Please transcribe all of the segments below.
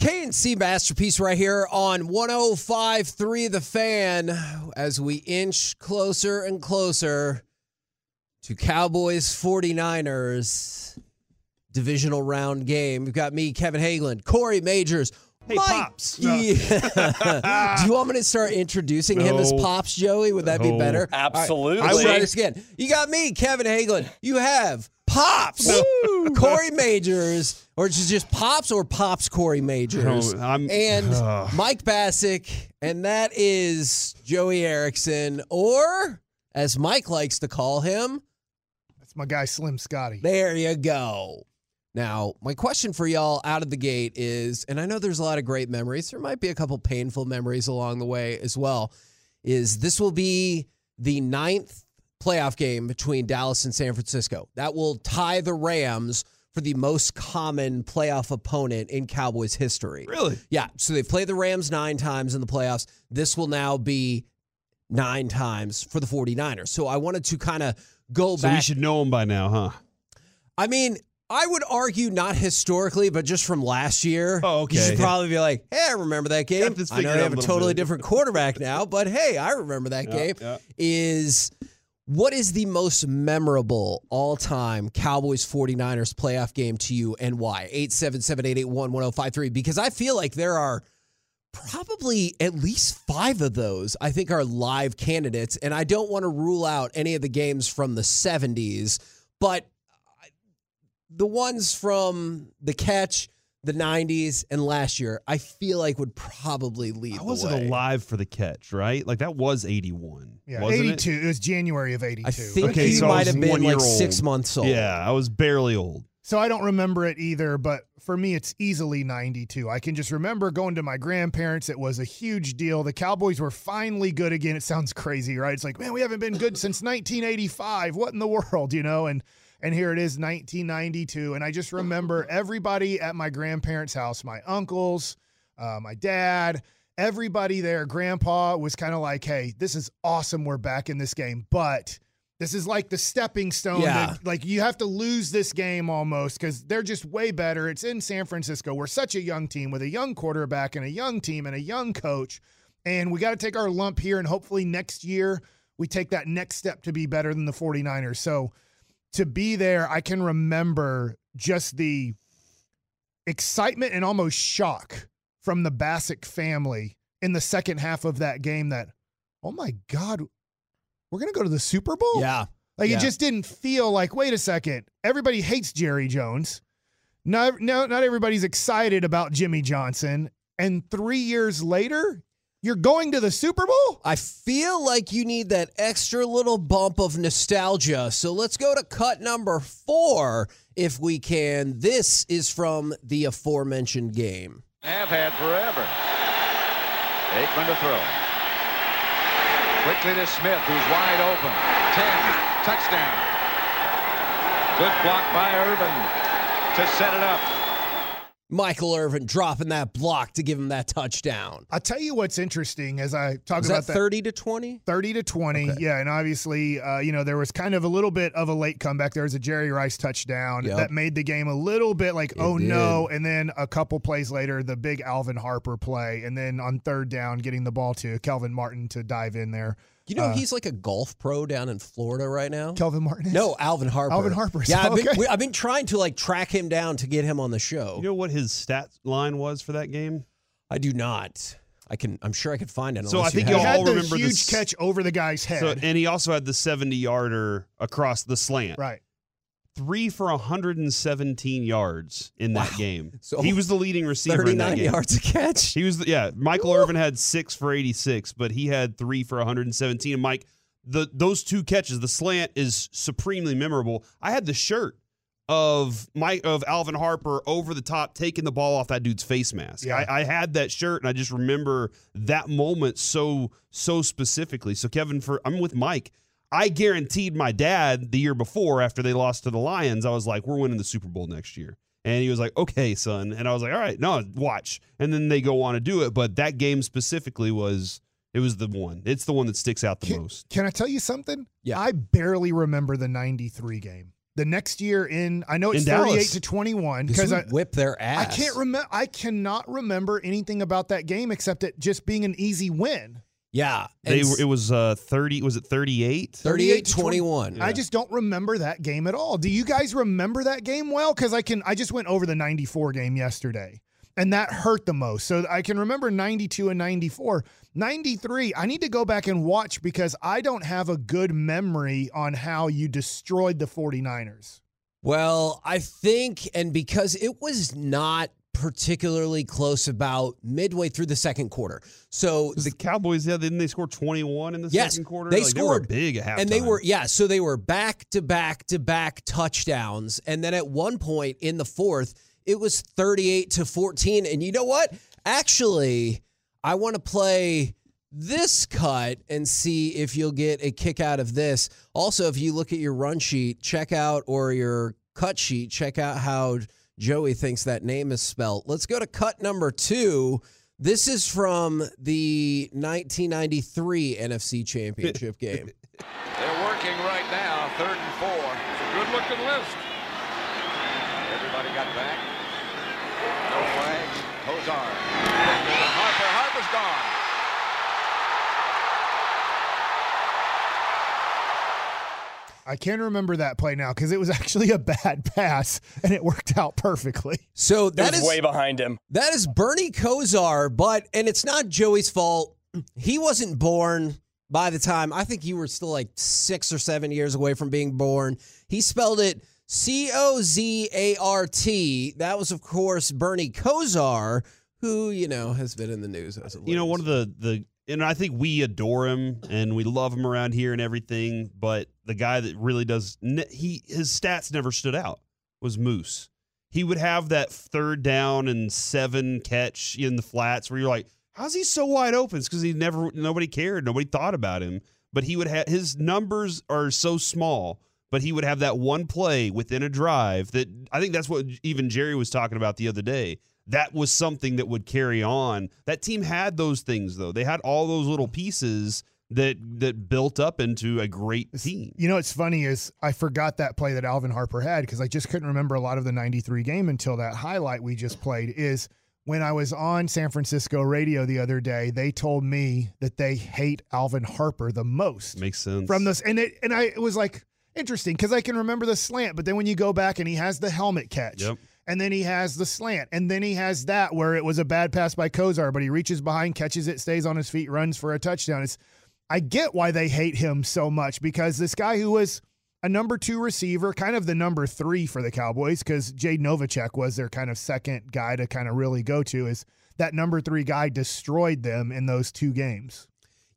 K&C Masterpiece right here on 105.3 The Fan as we inch closer and closer to Cowboys 49ers divisional round game. We've got me, Kevin Hagelin, Corey Majors. Hey, Mike. Pops. Yeah. Do you want me to start introducing him as Pops, Joey? Would that be better? Absolutely. All right, let's try this again. You got me, Kevin Hagelin. You have Pops, Corey Majors, or just Pops or Pops Corey Majors, and Mike Basick, and that is Joey Erickson, or as Mike likes to call him. That's my guy, Slim Scotty. There you go. Now, my question for y'all out of the gate is, and I know there's a lot of great memories. There might be a couple painful memories along the way as well, is this will be the 9th playoff game between Dallas and San Francisco. That will tie the Rams for the most common playoff opponent in Cowboys history. Really? Yeah. So they've played the Rams 9 times in the playoffs. This will now be 9 times for the 49ers. So I wanted to kind of go back. So we should know them by now, huh? I mean, I would argue not historically, but just from last year. Oh, okay. You should probably be like, hey, I remember that game. I know they have a totally different quarterback now, but hey, I remember that game. Yeah. Is what is the most memorable all-time Cowboys 49ers playoff game to you, and why? 877-881-1053, because I feel like there are probably at least 5 of those I think are live candidates, and I don't want to rule out any of the games from the 70s, but the ones from the catch, the 90s, and last year, I feel like would probably lead the way. I wasn't alive for the catch, right? Like, that was 81. Yeah, 82. It was January of 82. I think you might have been like 6 months old. Yeah, I was barely old. So I don't remember it either, but for me, it's easily 92. I can just remember going to my grandparents. It was a huge deal. The Cowboys were finally good again. It sounds crazy, right? It's like, man, we haven't been good since 1985. What in the world, you know? And here it is, 1992, and I just remember everybody at my grandparents' house, my uncles, my dad, everybody there. Grandpa was kind of like, hey, this is awesome, we're back in this game, but this is like the stepping stone. Yeah. That, like, you have to lose this game almost because they're just way better. It's in San Francisco. We're such a young team with a young quarterback and a young team and a young coach, and we got to take our lump here, and hopefully next year we take that next step to be better than the 49ers. So to be there, I can remember just the excitement and almost shock from the Bassick family in the second half of that game that, oh my God, we're going to go to the Super Bowl? Yeah. Like, it just didn't feel like, wait a second, everybody hates Jerry Jones. No, not everybody's excited about Jimmy Johnson. And 3 years later, you're going to the Super Bowl? I feel like you need that extra little bump of nostalgia. So let's go to cut number 4, if we can. This is from the aforementioned game. Have had forever. Aikman to throw. Quickly to Smith, who's wide open. 10, touchdown. Good block by Urban to set it up. Michael Irvin dropping that block to give him that touchdown. I'll tell you what's interesting as I talk about that. 30-20? 30-20, okay. Yeah, and obviously, there was kind of a little bit of a late comeback. There was a Jerry Rice touchdown that made the game a little bit like, no, and then a couple plays later, the big Alvin Harper play, and then on third down, getting the ball to Kelvin Martin to dive in there. You know, he's like a golf pro down in Florida right now. Kelvin Martin is? No, Alvin Harper. Alvin Harper. Yeah, I've been trying to, like, track him down to get him on the show. You know what his stat line was for that game? I do not. I'm sure I could find it. So I think you all remember the huge catch over the guy's head. So, and he also had the 70-yarder across the slant. Right. 3 for 117 yards in that game. So he was the leading receiver in that game. 39 yards a catch. He was, Michael Irvin had 6 for 86, but he had 3 for 117. And Mike, those 2 catches, the slant is supremely memorable. I had the shirt of Alvin Harper over the top taking the ball off that dude's face mask. Yeah. I had that shirt, and I just remember that moment so specifically. So Kevin, I'm with Mike. I guaranteed my dad the year before after they lost to the Lions, I was like, we're winning the Super Bowl next year. And he was like, okay, son. And I was like, all right, no, watch. And then they go on to do it. But that game specifically was the one. It's the one that sticks out the most. Can I tell you something? Yeah. I barely remember the 93 game. The next year in, I know it's 38-21 because I whipped their ass. I can't remember. I cannot remember anything about that game except it just being an easy win. Yeah, they were, it was 30. Was it 38? 38-21. Yeah. I just don't remember that game at all. Do you guys remember that game well? Because I can. I just went over the 94 game yesterday, and that hurt the most. So I can remember 92 and 94. 93, I need to go back and watch because I don't have a good memory on how you destroyed the 49ers. Well, I think, and because it was not particularly close about midway through the second quarter. So the Cowboys, yeah, didn't they score 21 in the second quarter? They scored they were big at halftime. And they were, yeah, so they were back-to-back-to-back touchdowns. And then at one point in the fourth, it was 38-14. And you know what? Actually, I want to play this cut and see if you'll get a kick out of this. Also, if you look at your run sheet, check out, or your cut sheet, check out how Joey thinks that name is spelled. Let's go to cut number 2. This is from the 1993 NFC Championship game. They're working right now, 3rd and 4. It's a good-looking list. Everybody got back. No flags. Kosar. Gone. I can't remember that play now because it was actually a bad pass and it worked out perfectly. So that is way behind him. That is Bernie Kosar, and it's not Joey's fault. He wasn't born by the time. I think you were still like 6 or 7 years away from being born. He spelled it Cozart. That was, of course, Bernie Kosar, who, you know, has been in the news as of late. You know, one of the and I think we adore him and we love him around here and everything, but the guy that really does, his stats never stood out, was Moose. He would have that 3rd down and 7 catch in the flats where you're like, how's he so wide open? It's because nobody cared, nobody thought about him, but he would have, his numbers are so small, but he would have that one play within a drive that, I think that's what even Jerry was talking about the other day. That was something that would carry on. That team had those things, though. They had all those little pieces that built up into a great team. You know, what's funny is I forgot that play that Alvin Harper had because I just couldn't remember a lot of the 93 game until that highlight we just played is when I was on San Francisco radio the other day, they told me that they hate Alvin Harper the most. Makes sense. From this, and it was like interesting because I can remember the slant, but then when you go back and he has the helmet catch. Yep. And then he has the slant. And then he has that where it was a bad pass by Kosar, but he reaches behind, catches it, stays on his feet, runs for a touchdown. I get why they hate him so much because this guy who was a number 2 receiver, kind of the number 3 for the Cowboys, because Jay Novacek was their kind of second guy to kind of really go to, is that number 3 guy destroyed them in those 2 games.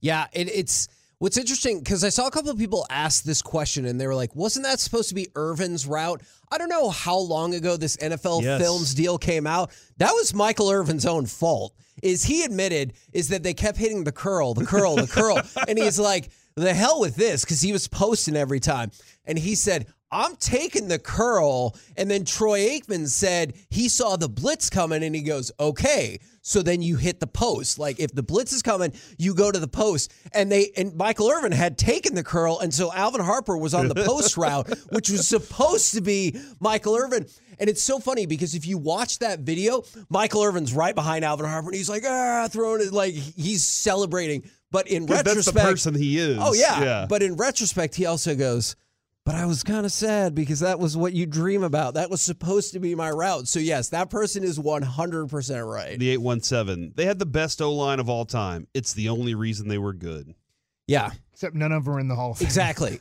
Yeah, it's what's interesting, because I saw a couple of people ask this question, and they were like, wasn't that supposed to be Irvin's route? I don't know how long ago this NFL Films deal came out. That was Michael Irvin's own fault. He admitted that they kept hitting the curl. And he's like, the hell with this, because he was posting every time. And he said, I'm taking the curl. And then Troy Aikman said he saw the blitz coming, and he goes, okay. So then you hit the post. Like, if the blitz is coming, you go to the post. And Michael Irvin had taken the curl, and so Alvin Harper was on the post route, which was supposed to be Michael Irvin. And it's so funny because if you watch that video, Michael Irvin's right behind Alvin Harper, and he's like, throwing it, like he's celebrating. But in retrospect, that's the person he is. Oh, yeah. But in retrospect, he also goes, but I was kind of sad because that was what you dream about. That was supposed to be my route. So, yes, that person is 100% right. The 817. They had the best O-line of all time. It's the only reason they were good. Yeah. Except none of them were in the Hall of Fame. Exactly.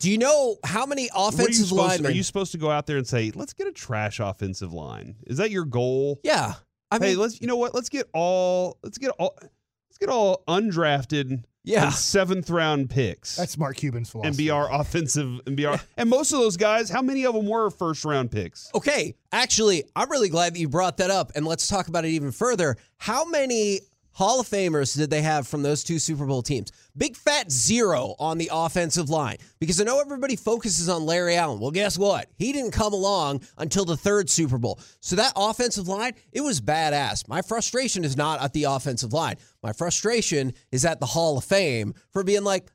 Do you know how many offensive linemen? Are you supposed to go out there and say, let's get a trash offensive line? Is that your goal? Yeah. I mean, hey, let's, you know what? Let's get all undrafted. Yeah, and 7th-round picks. That's Mark Cuban's philosophy. And be our offensive, and most of those guys, how many of them were 1st-round picks? Okay, actually, I'm really glad that you brought that up, and let's talk about it even further. How many Hall of Famers did they have from those 2 Super Bowl teams? Big fat 0 on the offensive line, because I know everybody focuses on Larry Allen. Well, guess what? He didn't come along until the 3rd Super Bowl. So that offensive line, it was badass. My frustration is not at the offensive line. My frustration is at the Hall of Fame for being like,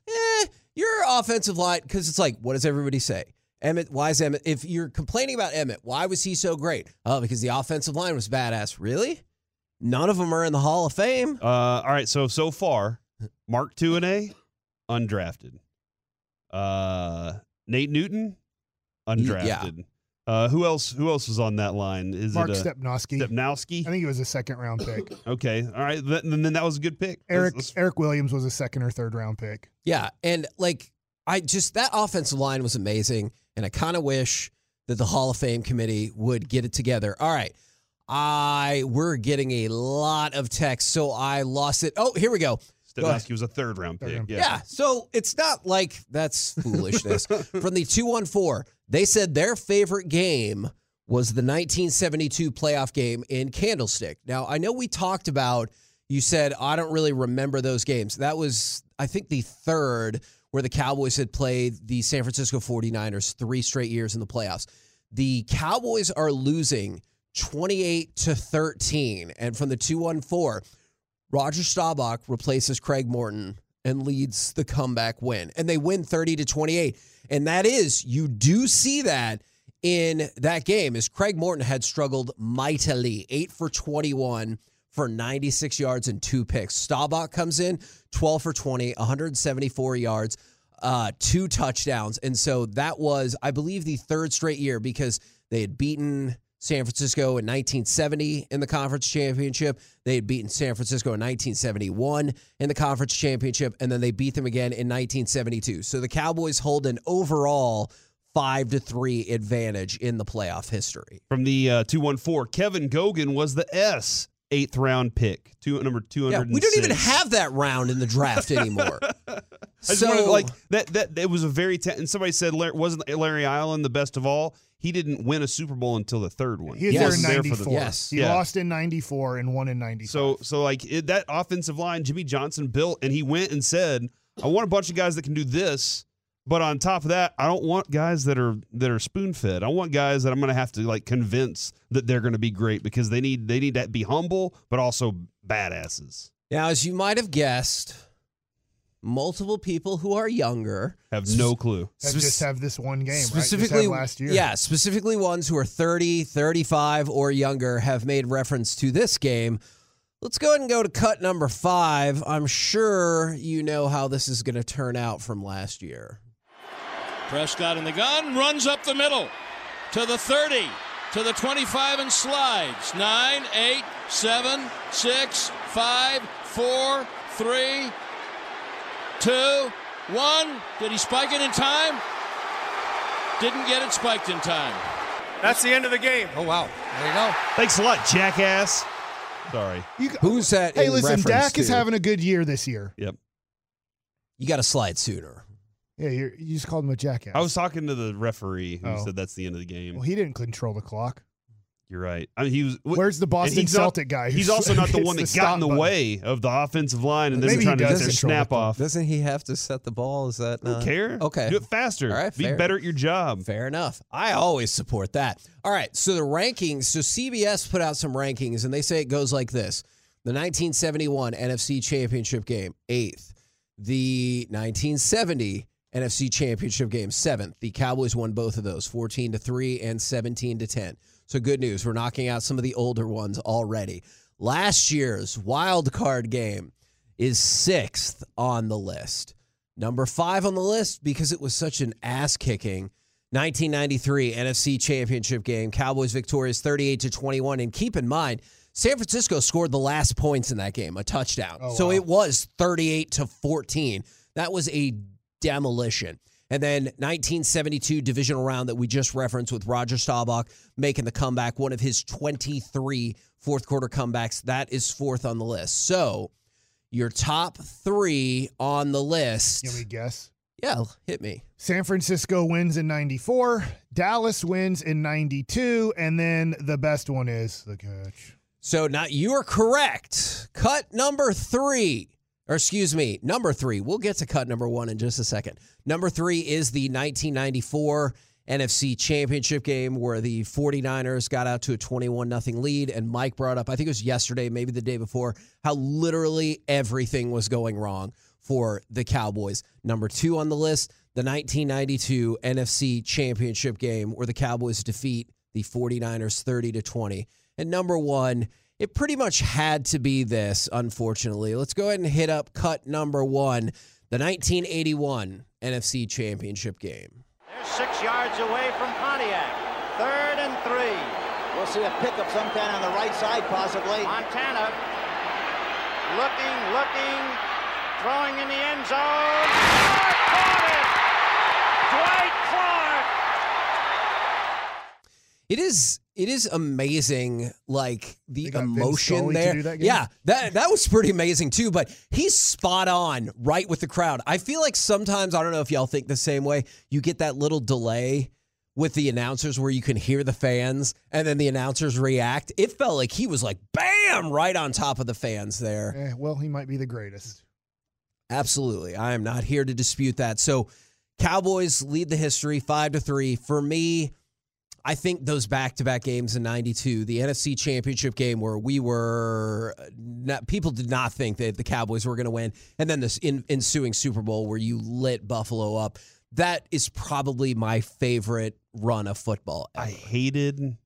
your offensive line, because it's like, what does everybody say? Emmett, why is Emmett? If you're complaining about Emmett, why was he so great? Oh, because the offensive line was badass. Really? None of them are in the Hall of Fame. All right, so far, Mark Tuane, undrafted. Nate Newton, undrafted. Yeah. Who else was on that line? Is Mark Stepnowski. Stepnowski? I think it was a second-round pick. Okay. All right. Then that was a good pick. Eric Williams was a second- or third-round pick. Yeah. And, like, I just – that offensive line was amazing, and I kind of wish that the Hall of Fame committee would get it together. All right. We're getting a lot of text, so I lost it. Oh, here we go. Stepnoski was a third-round pick. Yeah, so it's not like that's foolishness. From the 214, they said their favorite game was the 1972 playoff game in Candlestick. Now, I know we talked about, you said, I don't really remember those games. That was, I think, the third where the Cowboys had played the San Francisco 49ers 3 straight years in the playoffs. The Cowboys are losing 28-13, and from the 214, Roger Staubach replaces Craig Morton and leads the comeback win. And they win 30-28. And that is, you do see that in that game, as Craig Morton had struggled mightily. 8 for 21 for 96 yards and 2 picks. Staubach comes in, 12 for 20, 174 yards, 2 touchdowns. And so that was, I believe, the third straight year, because they had beaten San Francisco in 1970 in the conference championship. They had beaten San Francisco in 1971 in the conference championship, and then they beat them again in 1972. So the Cowboys hold an overall 5-3 advantage in the playoff history. From the 214, Kevin Hagelin was the 8th-round pick, number 206. Yeah, we don't even have that round in the draft anymore. It was a very and somebody said, wasn't Larry Island the best of all? He didn't win a Super Bowl until the third one. He was there in 94. He lost in 94 and won in 95. So that offensive line, Jimmy Johnson built, and he went and said, I want a bunch of guys that can do this, but on top of that, I don't want guys that are spoon-fed. I want guys that I'm going to have to, like, convince that they're going to be great, because they need to be humble but also badasses. Now, as you might have guessed, multiple people who are younger have no clue. Just have this one game, specifically, right? Just last year. Yeah, specifically ones who are 30, 35, or younger have made reference to this game. Let's go ahead and go to cut number 5. I'm sure you know how this is going to turn out from last year. Prescott in the gun, runs up the middle to the 30, to the 25, and slides. 9, 8, 7, 6, 5, 4, 3. 2, 1. Did he spike it in time? Didn't get it spiked in time. That's the end of the game. Oh, wow. There you go. Thanks a lot, jackass. Sorry. Who's that? Hey, listen, Dak is having a good year this year. Yep. You got to slide sooner. Yeah, you just called him a jackass. I was talking to the referee who said that's the end of the game. Well, he didn't control the clock. You're right. I mean, where's the Boston Celtic guy? He's also not the one that got in the way of the offensive line and then trying to get their snap off. Doesn't he have to set the ball? Is that not? Don't care. Okay. Do it faster. All right, be better at your job. Fair enough. I always support that. All right, so the rankings. So CBS put out some rankings, and they say it goes like this. The 1971 NFC Championship game, 8th. The 1970 NFC Championship game, 7th. The Cowboys won both of those, 14-3 and 17-10. So good news, we're knocking out some of the older ones already. Last year's wild card game is 6th on the list. Number 5 on the list, because it was such an ass-kicking, 1993 NFC Championship game. Cowboys victorious 38-21. And keep in mind, San Francisco scored the last points in that game, a touchdown. Oh, wow. So it was 38-14. That was a demolition. And then 1972 divisional round that we just referenced with Roger Staubach making the comeback, one of his 23 fourth-quarter comebacks. That is 4th on the list. So your top 3 on the list. Can we guess? Yeah, hit me. San Francisco wins in 94, Dallas wins in 92, and then the best one is the catch. So now you are correct. Cut number 3. Or excuse me, number 3. We'll get to cut number 1 in just a second. Number 3 is the 1994 NFC Championship game where the 49ers got out to a 21-0 lead, and Mike brought up, I think it was yesterday, maybe the day before, how literally everything was going wrong for the Cowboys. Number 2 on the list, the 1992 NFC Championship game where the Cowboys defeat the 49ers 30-20. And number one, it pretty much had to be this, unfortunately. Let's go ahead and hit up cut number one, the 1981 NFC Championship game. They're 6 yards away from Pontiac. 3rd and 3. We'll see a pickup sometime on the right side, possibly. Montana looking, throwing in the end zone. Clark caught it! Dwight Clark! It is amazing, like, the emotion there. That yeah, that was pretty amazing, too. But he's spot on right with the crowd. I feel like sometimes, I don't know if y'all think the same way, you get that little delay with the announcers where you can hear the fans and then the announcers react. It felt like he was like, bam, right on top of the fans there. Eh, well, he might be the greatest. Absolutely. I am not here to dispute that. So Cowboys lead the history 5-3. For me, I think those back-to-back games in 92, the NFC Championship game where people did not think that the Cowboys were going to win, and then this ensuing Super Bowl where you lit Buffalo up, that is probably my favorite run of football ever. I hated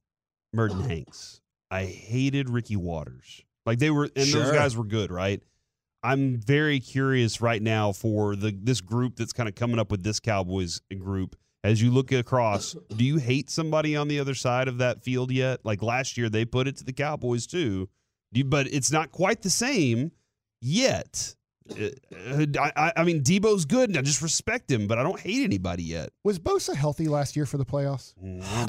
Merton Hanks. I hated Ricky Waters. Like they were, and sure, those guys were good, right? I'm very curious right now for this group that's kind of coming up with this Cowboys group. As you look across, do you hate somebody on the other side of that field yet? Like last year, they put it to the Cowboys too, but it's not quite the same yet. I mean, Debo's good, and I just respect him, but I don't hate anybody yet. Was Bosa healthy last year for the playoffs?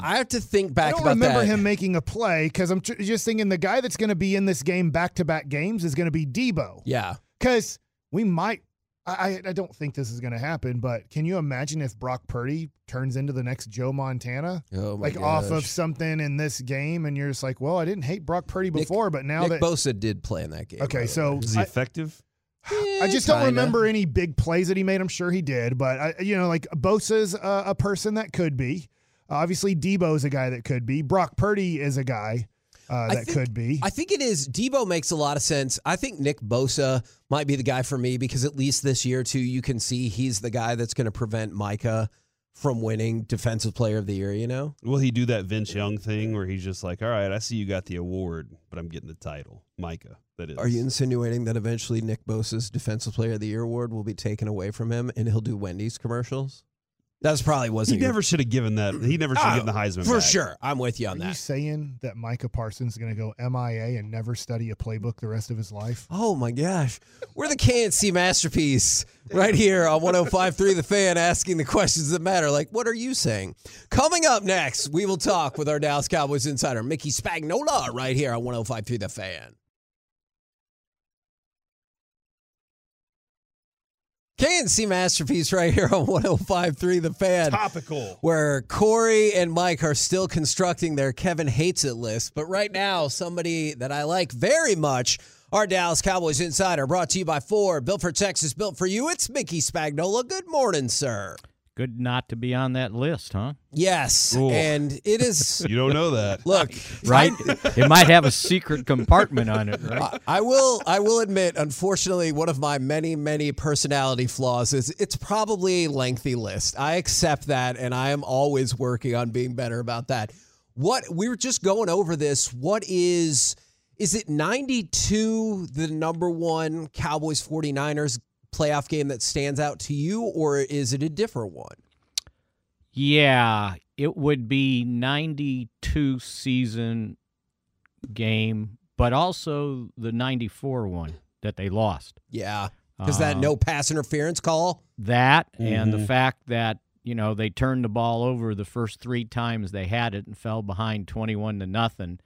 I have to think back about that. I don't remember him making a play because I'm just thinking the guy that's going to be in this game back-to-back games is going to be Debo. Yeah. Because we might... I don't think this is going to happen, but can you imagine if Brock Purdy turns into the next Joe Montana? Oh my gosh. Off of something in this game, and you're just like, well, I didn't hate Brock Purdy before, but now Nick Bosa did play in that game. Okay, so... Is he effective? I just don't remember any big plays that he made. I'm sure he did, but, Bosa's a person that could be. Obviously, Debo's a guy that could be. Brock Purdy is a guy could be. I think it is. Debo makes a lot of sense. I think Nick Bosa might be the guy for me because at least this year, too, you can see he's the guy that's going to prevent Micah from winning Defensive Player of the Year, you know? Will he do that Vince Young thing where he's just like, all right, I see you got the award, but I'm getting the title, Micah? That is. Are you insinuating that eventually Nick Bosa's Defensive Player of the Year award will be taken away from him and he'll do Wendy's commercials? That probably wasn't. He never should have given that. He never should have given the Heisman for back. Sure. I'm with you on that. Are you saying that Micah Parsons is going to go MIA and never study a playbook the rest of his life? Oh, my gosh. We're the KNC masterpiece right here on 105.3 The Fan, asking the questions that matter. Like, what are you saying? Coming up next, we will talk with our Dallas Cowboys insider, Mickey Spagnuolo, right here on 105.3 The Fan. KNC Masterpiece right here on 105.3 The Fan. Topical. Where Corey and Mike are still constructing their Kevin Hates It list. But right now, somebody that I like very much, our Dallas Cowboys insider, brought to you by Ford. Built for Texas, built for you. It's Mickey Spagnuolo. Good morning, sir. Good not to be on that list, huh? Yes, ooh. And it is... You don't know that. Look. Right? It might have a secret compartment on it, right? I will admit, unfortunately, one of my many, many personality flaws is it's probably a lengthy list. I accept that, and I am always working on being better about that. We were just going over this. What is it 92, the number one Cowboys 49ers playoff game that stands out to you, or is it a different one? Yeah, it would be 92 season game, but also the 94 one that they lost. Yeah, because that no pass interference call. That and the fact that, they turned the ball over the first three times they had it and fell behind 21-0.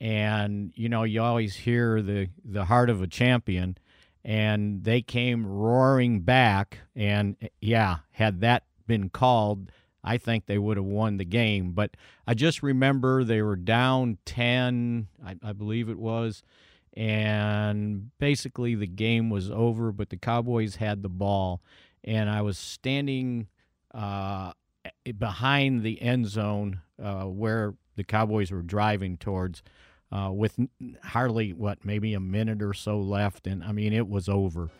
And, you always hear the heart of a champion. And they came roaring back, and, yeah, had that been called, I think they would have won the game. But I just remember they were down 10, I believe it was, and basically the game was over, but the Cowboys had the ball. And I was standing behind the end zone where the Cowboys were driving towards, with hardly, maybe a minute or so left. And, it was over.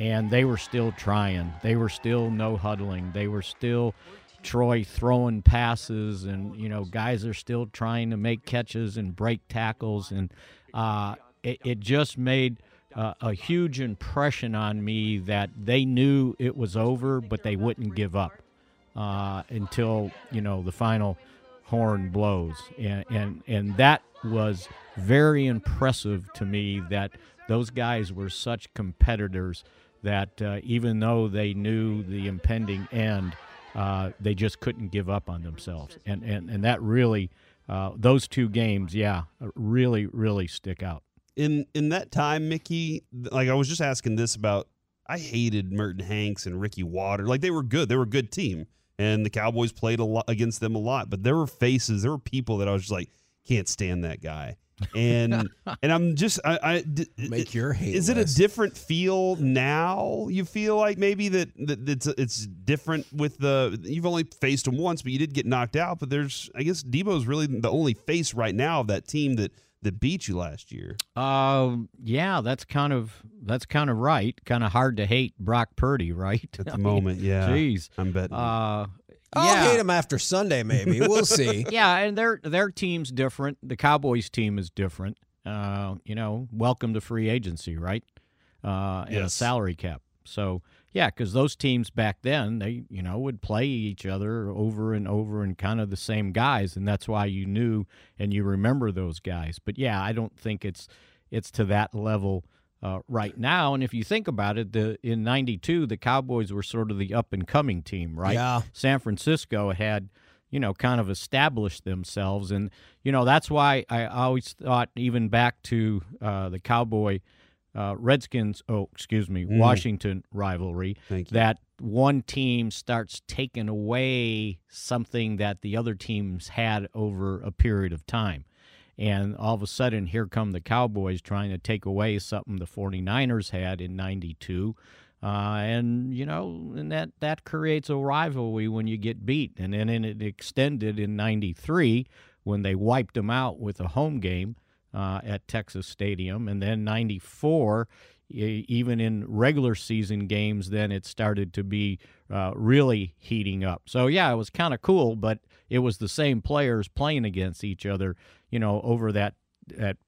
and they were still trying. They were still no huddling. They were still Troy throwing passes, and, you know, guys are still trying to make catches and break tackles. And it just made a huge impression on me that they knew it was over, but they wouldn't give up until, you know, the final horn blows. And that was very impressive to me, that those guys were such competitors that even though they knew the impending end, they just couldn't give up on themselves. And that really, those two games, yeah, really, really stick out. In that time, Mickey, like I was just asking this about, I hated Merton Hanks and Ricky Water. Like, they were good. They were a good team. And the Cowboys played a lot against them a lot. But there were faces, there were people that I was just like, can't stand that guy. And I'm just, make your hate list. Is it a different feel now? You feel like maybe that it's different with you've only faced him once, but you did get knocked out. But there's, I guess Debo's really the only face right now of that team that beat you last year. Yeah, that's kind of right. Kind of hard to hate Brock Purdy, right? At the moment, yeah. Geez, I'm betting. I'll hate him after Sunday, maybe. We'll see. Yeah, and their team's different. The Cowboys team is different. You know, welcome to free agency, right? And a salary cap. So, yeah, because those teams back then, they, you know, would play each other over and over and kind of the same guys, and that's why you knew and you remember those guys. But, yeah, I don't think it's to that level right now. And if you think about it, in 92, the Cowboys were sort of the up-and-coming team, right? Yeah. San Francisco had, you know, kind of established themselves. And, you know, that's why I always thought, even back to the Washington rivalry, that one team starts taking away something that the other teams had over a period of time. And all of a sudden, here come the Cowboys trying to take away something the 49ers had in 92. And, you know, and that creates a rivalry when you get beat. And then it extended in 93 when they wiped them out with a home game at Texas Stadium. And then 94, even in regular season games, then it started to be really heating up. So, yeah, it was kind of cool, but it was the same players playing against each other, you know, over that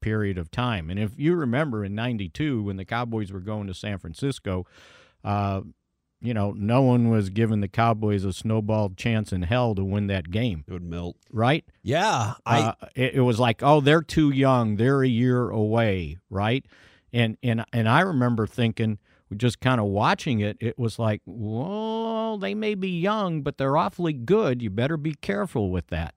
period of time. And if you remember in 92, when the Cowboys were going to San Francisco, you know, no one was giving the Cowboys a snowball chance in hell to win that game. It would melt. Right? Yeah. It was like, oh, they're too young. They're a year away, right? And I remember thinking, just kind of watching it, it was like, whoa, they may be young, but they're awfully good. You better be careful with that.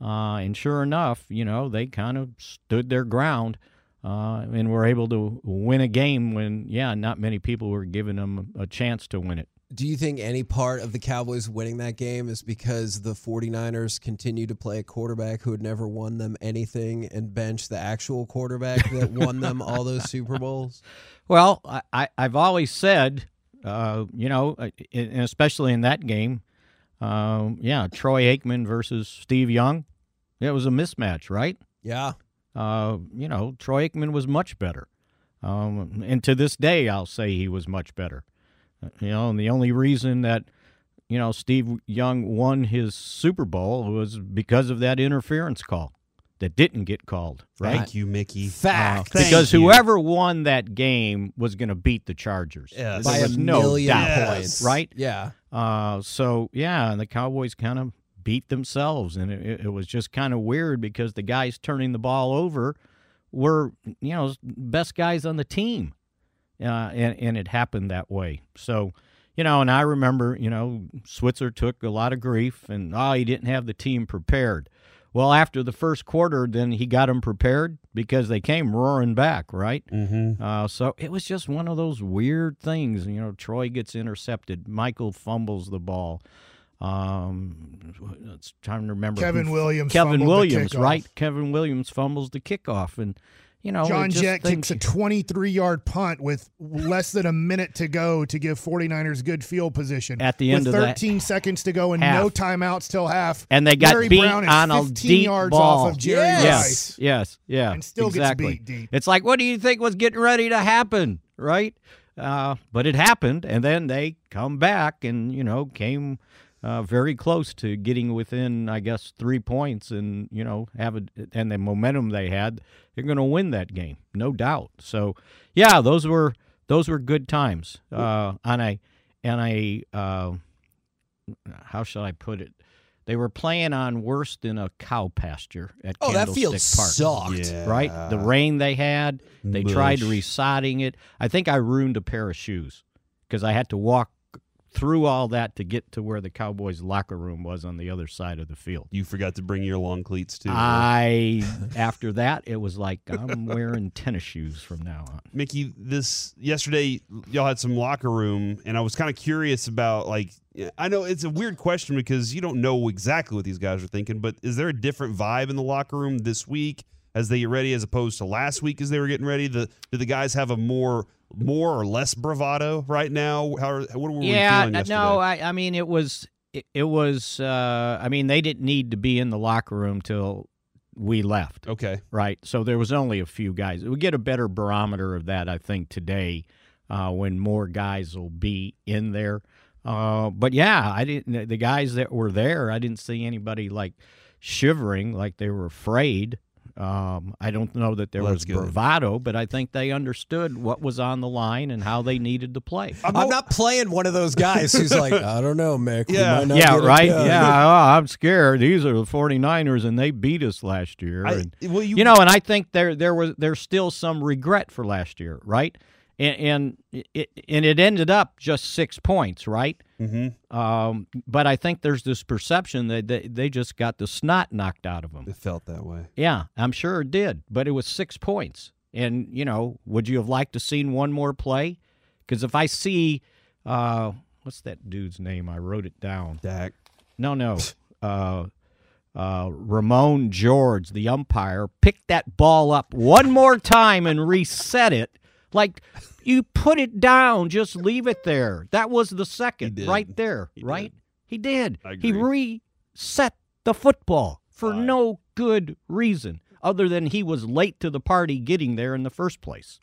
And sure enough, you know, they kind of stood their ground and were able to win a game when, yeah, not many people were giving them a chance to win it. Do you think any part of the Cowboys winning that game is because the 49ers continue to play a quarterback who had never won them anything and bench the actual quarterback that won them all those Super Bowls? Well, I've always said, you know, and especially in that game, Troy Aikman versus Steve Young, it was a mismatch, right? Yeah. You know, Troy Aikman was much better. And to this day, I'll say he was much better. You know, and the only reason that, you know, Steve Young won his Super Bowl was because of that interference call that didn't get called. Right? Thank you, Mickey. Fact. Because whoever won that game was going to beat the Chargers. Yes. By a million points. Right? Yeah. So, yeah, and the Cowboys kind of beat themselves. And it was just kind of weird because the guys turning the ball over were, you know, best guys on the team. And it happened that way. So, you know, and I remember, you know, Switzer took a lot of grief and, he didn't have the team prepared. Well, after the first quarter, then he got them prepared because they came roaring back, right? Mm-hmm. So it was just one of those weird things. You know, Troy gets intercepted. Michael fumbles the ball. It's time to remember. Kevin Williams, right? Kevin Williams fumbles the kickoff. And, you know, John Jett kicks a 23-yard punt with less than a minute to go to give 49ers good field position. At the end of that, with 13 seconds to go and no timeouts till half. And they got Larry beat Brown on a 15 deep yards ball off of Jerry Rice. Yes, yeah, and still gets beat deep. It's like, what do you think was getting ready to happen, right? But it happened, and then they come back and, you know, came very close to getting within, I guess, 3 points and, you know, and the momentum they had, they're going to win that game, no doubt. So, yeah, those were good times how should I put it? They were playing on worse than a cow pasture at Candlestick Park. That field sucked. Yeah. Right? The rain they had, they tried resodding it. I think I ruined a pair of shoes because I had to walk through all that to get to where the Cowboys' locker room was on the other side of the field. You forgot to bring your long cleats, too. After that, it was like, I'm wearing tennis shoes from now on. Mickey, yesterday, y'all had some locker room, and I was kind of curious about, like, I know it's a weird question because you don't know exactly what these guys are thinking, but is there a different vibe in the locker room this week as they get ready as opposed to last week as they were getting ready? Do the guys have a more or less bravado right now? What were we feeling yesterday? No, I mean, it was I mean, they didn't need to be in the locker room till we left. Okay. Right? So there was only a few guys. We get a better barometer of that, I think, today when more guys will be in there. But yeah, the guys that were there, I didn't see anybody like shivering, like they were afraid. I don't know that there was bravado, but I think they understood what was on the line and how they needed to play. I'm not playing one of those guys who's like, I don't know, Mick. Yeah, right? Yeah, I'm scared. These are the 49ers, and they beat us last year. And I think there's still some regret for last year, right? And it ended up just 6 points, right? Mm-hmm. But I think there's this perception that they just got the snot knocked out of them. It felt that way. Yeah, I'm sure it did, but it was 6 points. And, you know, would you have liked to seen one more play? Because if I see what's that dude's name? I wrote it down. Dak. No. Ramon George, the umpire, picked that ball up one more time and reset it. Like, you put it down, just leave it there. That was the second right there, right? He did. He reset the football for no good reason other than he was late to the party getting there in the first place.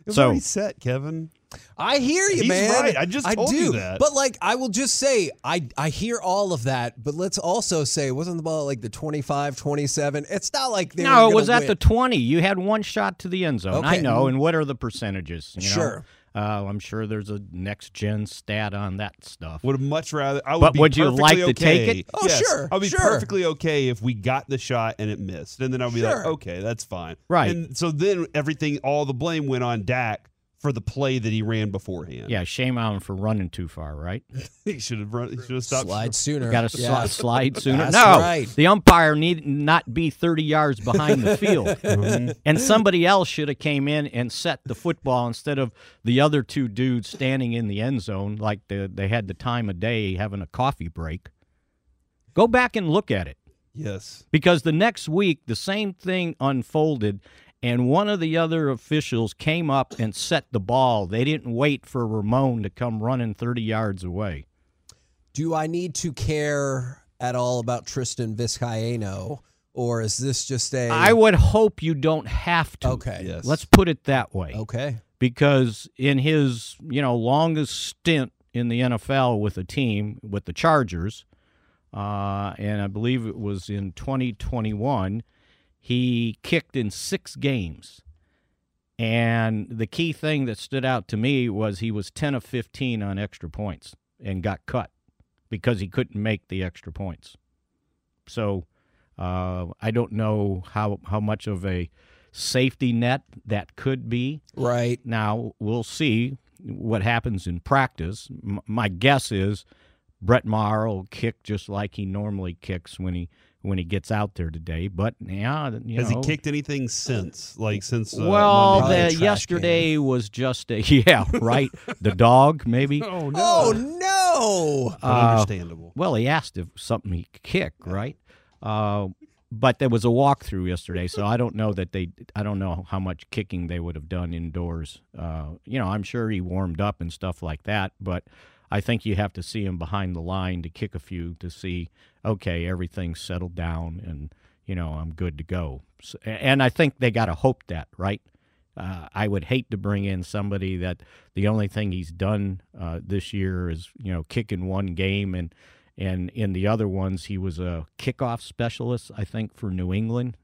It was reset, Kevin. I hear you, man. He's right. I just told you that. But, like, I will just say, I hear all of that, but let's also say, wasn't the ball like the 25, 27? It's not like they were going to win. No, it was at the 20. You had one shot to the end zone. Okay. I know, and what are the percentages? You know? Sure. I'm sure there's a next-gen stat on that stuff. Would much rather. Would you like to take it? Oh, yes. Sure. I'll be perfectly okay if we got the shot and it missed. And then I'll be like, okay, that's fine. Right. And so then all the blame went on Dak for the play that he ran beforehand. Yeah, shame on him for running too far, right? He should have stopped. Slide sooner. Got to slide sooner. That's right. The umpire need not be 30 yards behind the field. Mm-hmm. And somebody else should have came in and set the football instead of the other two dudes standing in the end zone like they had the time of day having a coffee break. Go back and look at it. Yes. Because the next week, the same thing unfolded, and one of the other officials came up and set the ball. They didn't wait for Ramon to come running 30 yards away. Do I need to care at all about Tristan Vizcaino, or is this just a... I would hope you don't have to. Okay. Yes. Let's put it that way. Okay. Because in his, you know, longest stint in the NFL with a team, with the Chargers, and I believe it was in 2021... he kicked in 6 games, and the key thing that stood out to me was he was 10 of 15 on extra points and got cut because he couldn't make the extra points. So I don't know how much of a safety net that could be. Right. Now, we'll see what happens in practice. My guess is Brett Maher will kick just like he normally kicks when he gets out there today, but yeah, has he kicked anything since? Like since yesterday was just a right. The dog maybe. Oh no! Oh no! Understandable. Well, he asked if something he could kick, right? But there was a walkthrough yesterday, so I don't know that I don't know how much kicking they would have done indoors. I'm sure he warmed up and stuff like that, but I think you have to see him behind the line to kick a few to see, okay, everything's settled down and, you know, I'm good to go. So, and I think they got to hope that, right? I would hate to bring in somebody that the only thing he's done this year is, you know, kick in one game, and in the other ones he was a kickoff specialist, I think, for New England,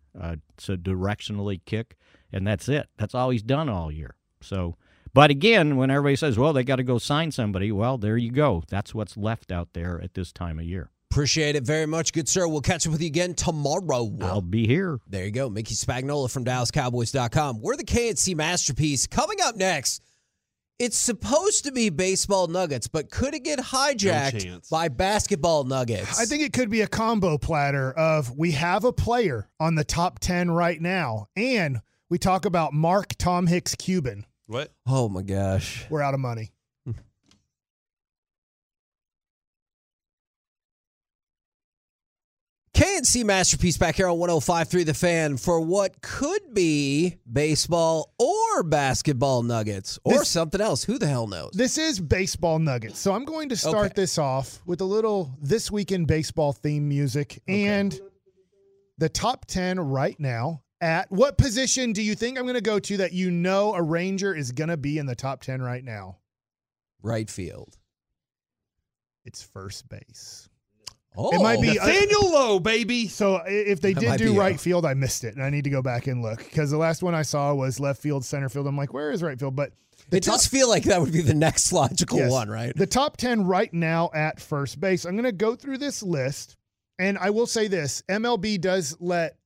so directionally kick, and that's it. That's all he's done all year. So, but again, when everybody says, well, they got to go sign somebody, well, there you go. That's what's left out there at this time of year. Appreciate it very much, good sir. We'll catch up with you again tomorrow. I'll be here. There you go. Mickey Spagnuolo from DallasCowboys.com. We're the KNC Masterpiece. Coming up next, it's supposed to be baseball nuggets, but could it get hijacked by basketball nuggets? I think it could be a combo platter of we have a player on the top 10 right now, and we talk about Mark Tom Hicks Cuban. What? Oh, my gosh. We're out of money. KNC Masterpiece back here on 105.3 The Fan for what could be baseball or basketball nuggets or something else. Who the hell knows? This is baseball nuggets. So I'm going to start this off with a little This Week in Baseball theme music. And the top 10 right now. At what position do you think I'm going to go to that you know a Ranger is going to be in the top 10 right now? Right field. It's first base. Oh, it might be Nathaniel Lowe, baby. So if they did do right field, I missed it, and I need to go back and look because the last one I saw was left field, center field. I'm like, where is right field? But it does feel like that would be the next logical one, right? The top 10 right now at first base. I'm going to go through this list, and I will say this: MLB does let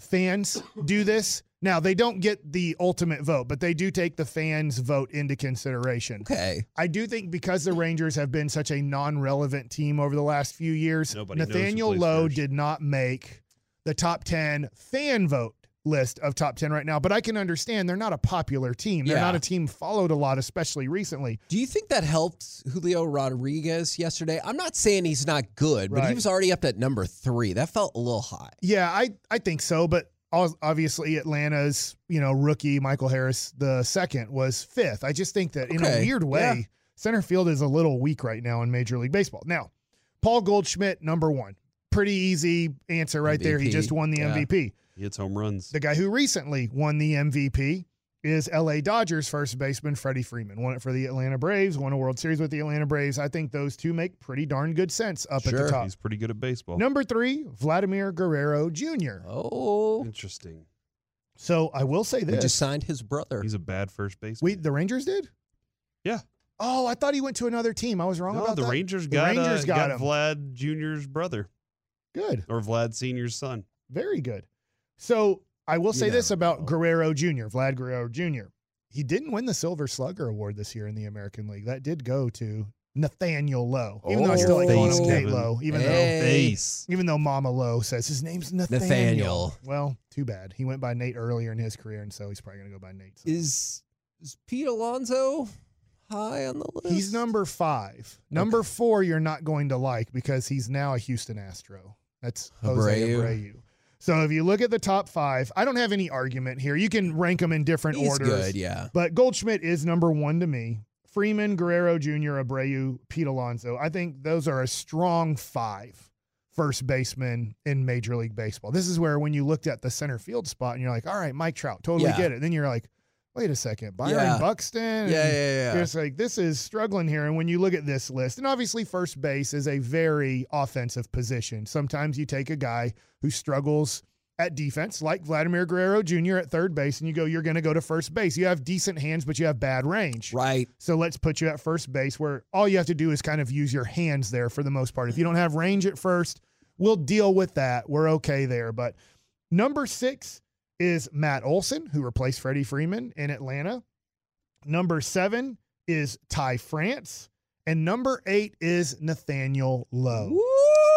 fans do this. Now, they don't get the ultimate vote, but they do take the fans' vote into consideration. Okay. I do think because the Rangers have been such a non-relevant team over the last few years, Nathaniel Lowe did not make the top 10 fan vote list of top 10 right now. But I can understand they're not a popular team. They're not a team followed a lot, especially recently. Do you think that helped Julio Rodriguez yesterday? I'm not saying he's not good, but he was already up at number 3. That felt a little high. Yeah, I think so, but... obviously, Atlanta's, you know, rookie Michael Harris II was 5th. I just think that in a weird way, center field is a little weak right now in Major League Baseball. Now, Paul Goldschmidt, number 1. Pretty easy answer right there. He just won the MVP. He hits home runs. The guy who recently won the MVP is L.A. Dodgers first baseman Freddie Freeman. Won it for the Atlanta Braves, won a World Series with the Atlanta Braves. I think those two make pretty darn good sense up at the top. He's pretty good at baseball. Number 3, Vladimir Guerrero Jr. Oh. Interesting. So I will say this. We just signed his brother. He's a bad first baseman. Wait, the Rangers did? Yeah. Oh, I thought he went to another team. I was wrong about that. The Rangers got Vlad Jr.'s brother. Good. Or Vlad Sr.'s son. Very good. So... I will say this about Guerrero Jr., Vlad Guerrero Jr. He didn't win the Silver Slugger Award this year in the American League. That did go to Nathaniel Lowe, even though I still like calling him Nate Lowe, even though Mama Lowe says his name's Nathaniel. Well, too bad. He went by Nate earlier in his career, and so he's probably going to go by Nate. Is Pete Alonso high on the list? He's number 5. Number 4 you're not going to like because he's now a Houston Astro. That's Jose Abreu. So if you look at the top 5, I don't have any argument here. You can rank them in different orders. He's good, yeah. But Goldschmidt is number 1 to me. Freeman, Guerrero Jr., Abreu, Pete Alonso. I think those are a strong 5 first basemen in Major League Baseball. This is where when you looked at the center field spot and you're like, all right, Mike Trout, totally get it. And then you're like, wait a second, Byron Buxton. You're just like, this is struggling here. And when you look at this list, and obviously first base is a very offensive position. Sometimes you take a guy who struggles at defense, like Vladimir Guerrero Jr. at third base, and you go, you're going to go to first base. You have decent hands, but you have bad range. Right. So let's put you at first base where all you have to do is kind of use your hands there for the most part. If you don't have range at first, we'll deal with that. We're okay there. But number 6 is Matt Olson, who replaced Freddie Freeman in Atlanta. Number 7 is Ty France. And number 8 is Nathaniel Lowe. Woo!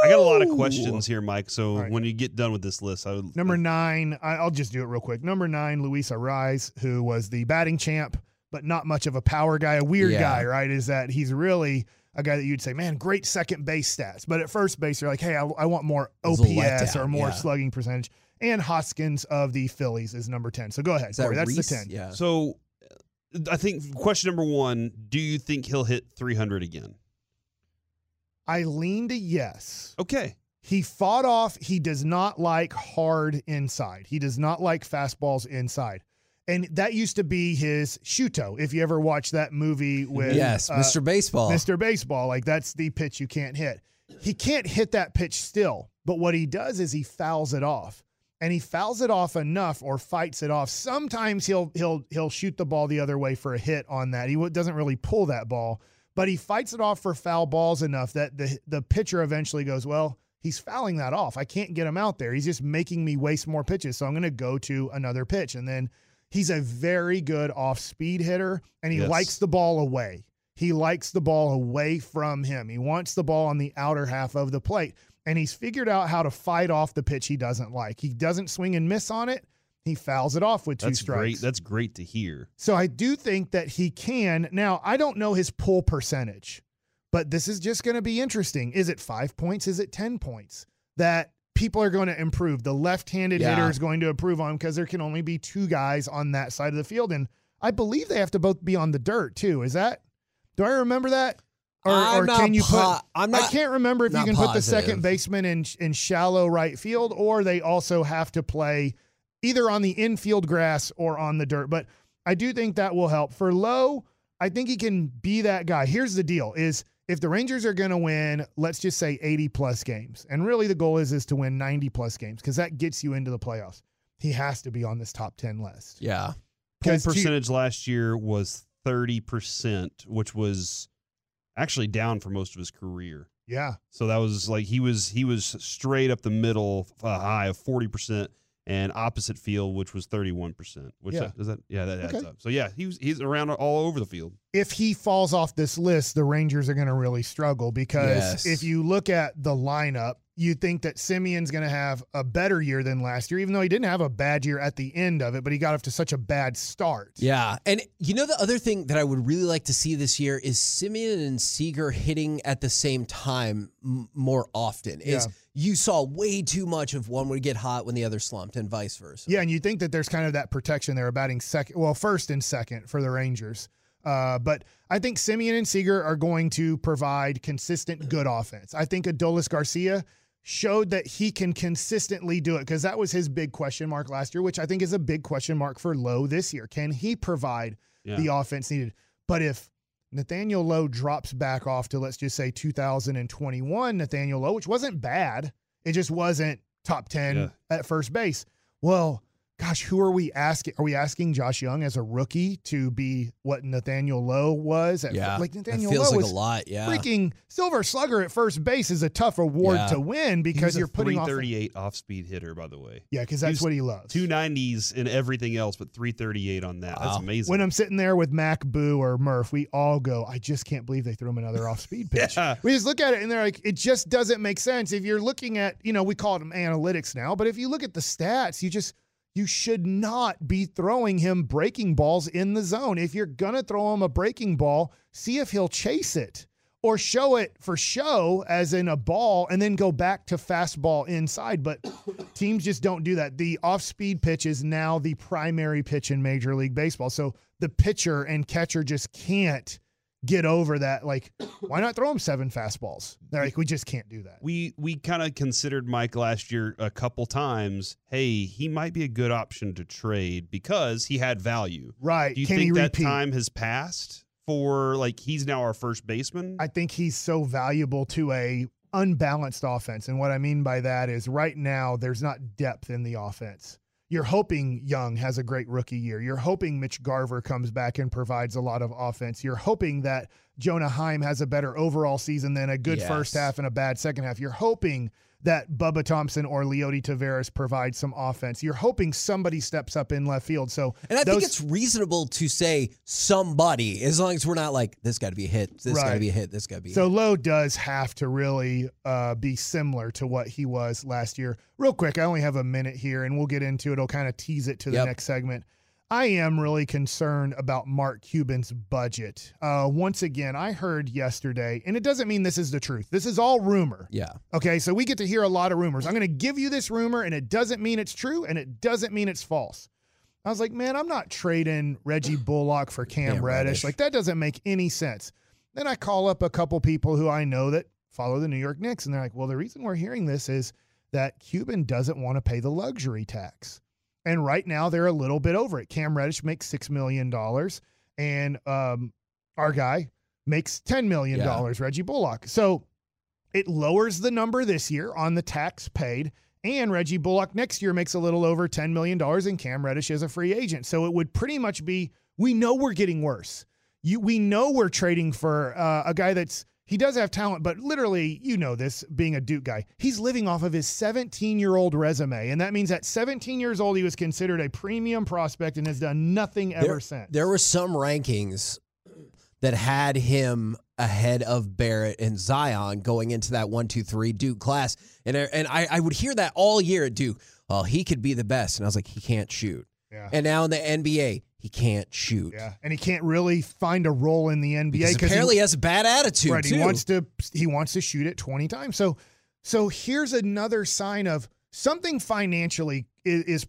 I got a lot of questions here, Mike. So when you get done with this list, number 9, I'll just do it real quick. Number 9, Luis Arraez, who was the batting champ, but not much of a power guy, a weird guy, right? Is that he's really a guy that you'd say, man, great second base stats. But at first base, you're like, hey, I want more OPS or more slugging percentage. And Hoskins of the Phillies is number 10. So go ahead, Corey. That's the 10. Yeah. So I think question number 1, do you think he'll hit 300 again? I lean to yes. Okay. He fought off. He does not like hard inside. He does not like fastballs inside. And that used to be his Shuto, if you ever watched that movie with Mr. Baseball. Mr. Baseball, like that's the pitch you can't hit. He can't hit that pitch still, but what he does is he fouls it off. And he fouls it off enough or fights it off. Sometimes he'll shoot the ball the other way for a hit on that. He doesn't really pull that ball, but he fights it off for foul balls enough that the pitcher eventually goes, well, he's fouling that off. I can't get him out there. He's just making me waste more pitches, so I'm going to go to another pitch. And then he's a very good off-speed hitter, and he likes the ball away. He likes the ball away from him. He wants the ball on the outer half of the plate. And he's figured out how to fight off the pitch he doesn't like. He doesn't swing and miss on it. He fouls it off with two strikes. Great. That's great to hear. So I do think that he can. Now, I don't know his pull percentage, but this is just going to be interesting. Is it 5 points? Is it 10 points? That people are going to improve. The left-handed hitter is going to improve on him because there can only be two guys on that side of the field. And I believe they have to both be on the dirt, too. Is that? Do I remember that? Or can you put? I can't remember if you can put the second baseman in shallow right field, or they also have to play either on the infield grass or on the dirt. But I do think that will help. For Lowe, I think he can be that guy. Here's the deal: is if the Rangers are going to win, let's just say 80 plus games, and really the goal is to win 90 plus games because that gets you into the playoffs. He has to be on this top 10 list. Yeah, pull percentage last year was 30%, which was actually down for most of his career. Yeah. So that was like he was straight up the middle, high of 40% and opposite field, which was 31%. Which that adds up. So yeah, he's around all over the field. If he falls off this list, the Rangers are going to really struggle because if you look at the lineup, you think that Simeon's going to have a better year than last year, even though he didn't have a bad year at the end of it, but he got off to such a bad start. Yeah, and you know the other thing that I would really like to see this year is Simeon and Seager hitting at the same time more often. You saw way too much of one would get hot when the other slumped and vice versa. Yeah, and you think that there's kind of that protection there, batting second, well, first and second for the Rangers. But I think Simeon and Seager are going to provide consistent good offense. I think Adolis Garcia showed that he can consistently do it because that was his big question mark last year, which I think is a big question mark for Lowe this year. Can he provide the offense needed? But if Nathaniel Lowe drops back off to, let's just say, 2021 Nathaniel Lowe, which wasn't bad, it just wasn't top 10 at first base. Well, gosh, who are we asking? Are we asking Josh Young as a rookie to be what Nathaniel Lowe was? Like Nathaniel Lowe like was a lot. Freaking Silver Slugger at first base is a tough award to win because you're putting off 338 off-speed hitter, by the way. Yeah, because that's what he loves. 290s and everything else, but 338 on that. Wow. That's amazing. When I'm sitting there with Mac, Boo, or Murph, we all go, I just can't believe they threw him another off-speed pitch. We just look at it and they're like, it just doesn't make sense. If you're looking at, we call them analytics now, but if you look at the stats, you should not be throwing him breaking balls in the zone. If you're going to throw him a breaking ball, see if he'll chase it or show it for show as in a ball and then go back to fastball inside. But teams just don't do that. The off-speed pitch is now the primary pitch in Major League Baseball. So the pitcher and catcher just can't get over that. Like, why not throw him seven fastballs? They're like, we just can't do that. We kind of considered Mike last year a couple times. Hey, he might be a good option to trade because he had value. Right. Do you think that time has passed for, like, he's now our first baseman? I think he's so valuable to a unbalanced offense. And what I mean by that is right now there's not depth in the offense. You're hoping Young has a great rookie year. You're hoping Mitch Garver comes back and provides a lot of offense. You're hoping that Jonah Heim has a better overall season than a good first half and a bad second half. You're hoping that Bubba Thompson or Leody Taveras provides some offense. You're hoping somebody steps up in left field. And I think it's reasonable to say somebody, as long as we're not like, this got to be a hit, this got to be a hit, this got to be a hit. So Lowe does have to really be similar to what he was last year. Real quick, I only have a minute here, and we'll get into it. I'll kind of tease it to the next segment. I am really concerned about Mark Cuban's budget. Once again, I heard yesterday, and it doesn't mean this is the truth. This is all rumor. Yeah. Okay, so we get to hear a lot of rumors. I'm going to give you this rumor, and it doesn't mean it's true, and it doesn't mean it's false. I was like, man, I'm not trading Reggie Bullock for Cam Reddish. Like, that doesn't make any sense. Then I call up a couple people who I know that follow the New York Knicks, and they're like, well, the reason we're hearing this is that Cuban doesn't want to pay the luxury tax. And right now they're a little bit over it. Cam Reddish makes $6 million, and our guy makes $10 million, Reggie Bullock. So it lowers the number this year on the tax paid, and Reggie Bullock next year makes a little over $10 million, and Cam Reddish is a free agent. So it would pretty much be, we know we're getting worse. We know we're trading for a guy that's, he does have talent, but literally, you know this, being a Duke guy, he's living off of his 17-year-old resume, and that means at 17 years old, he was considered a premium prospect and has done nothing ever since. There were some rankings that had him ahead of Barrett and Zion going into that 1-2-3 Duke class, and I would hear that all year at Duke. Well, he could be the best, and I was like, he can't shoot. Yeah. And now in the NBA, he can't shoot. Yeah, and he can't really find a role in the NBA because apparently he has a bad attitude. Right, too. He wants to shoot it 20 times. So here's another sign of something financially is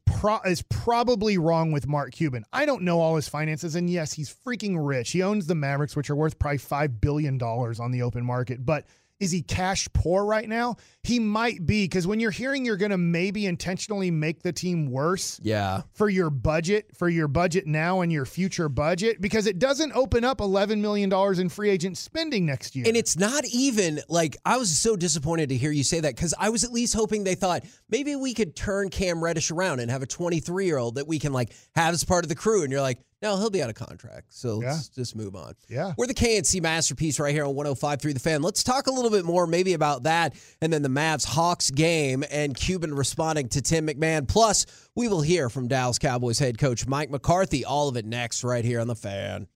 probably wrong with Mark Cuban. I don't know all his finances, and yes, he's freaking rich. He owns the Mavericks, which are worth probably $5 billion on the open market, but is he cash poor right now? He might be, because when you're hearing you're going to maybe intentionally make the team worse for your budget now and your future budget, because it doesn't open up $11 million in free agent spending next year. And it's not even, like, I was so disappointed to hear you say that, because I was at least hoping they thought, maybe we could turn Cam Reddish around and have a 23-year-old that we can, like, have as part of the crew. And you're like, no, he'll be out of contract, so let's just move on. Yeah. We're the KNC Masterpiece right here on 105.3 The Fan. Let's talk a little bit more maybe about that, and then the Mavs-Hawks game and Cuban responding to Tim McMahon. Plus, we will hear from Dallas Cowboys head coach Mike McCarthy. All of it next right here on The Fan.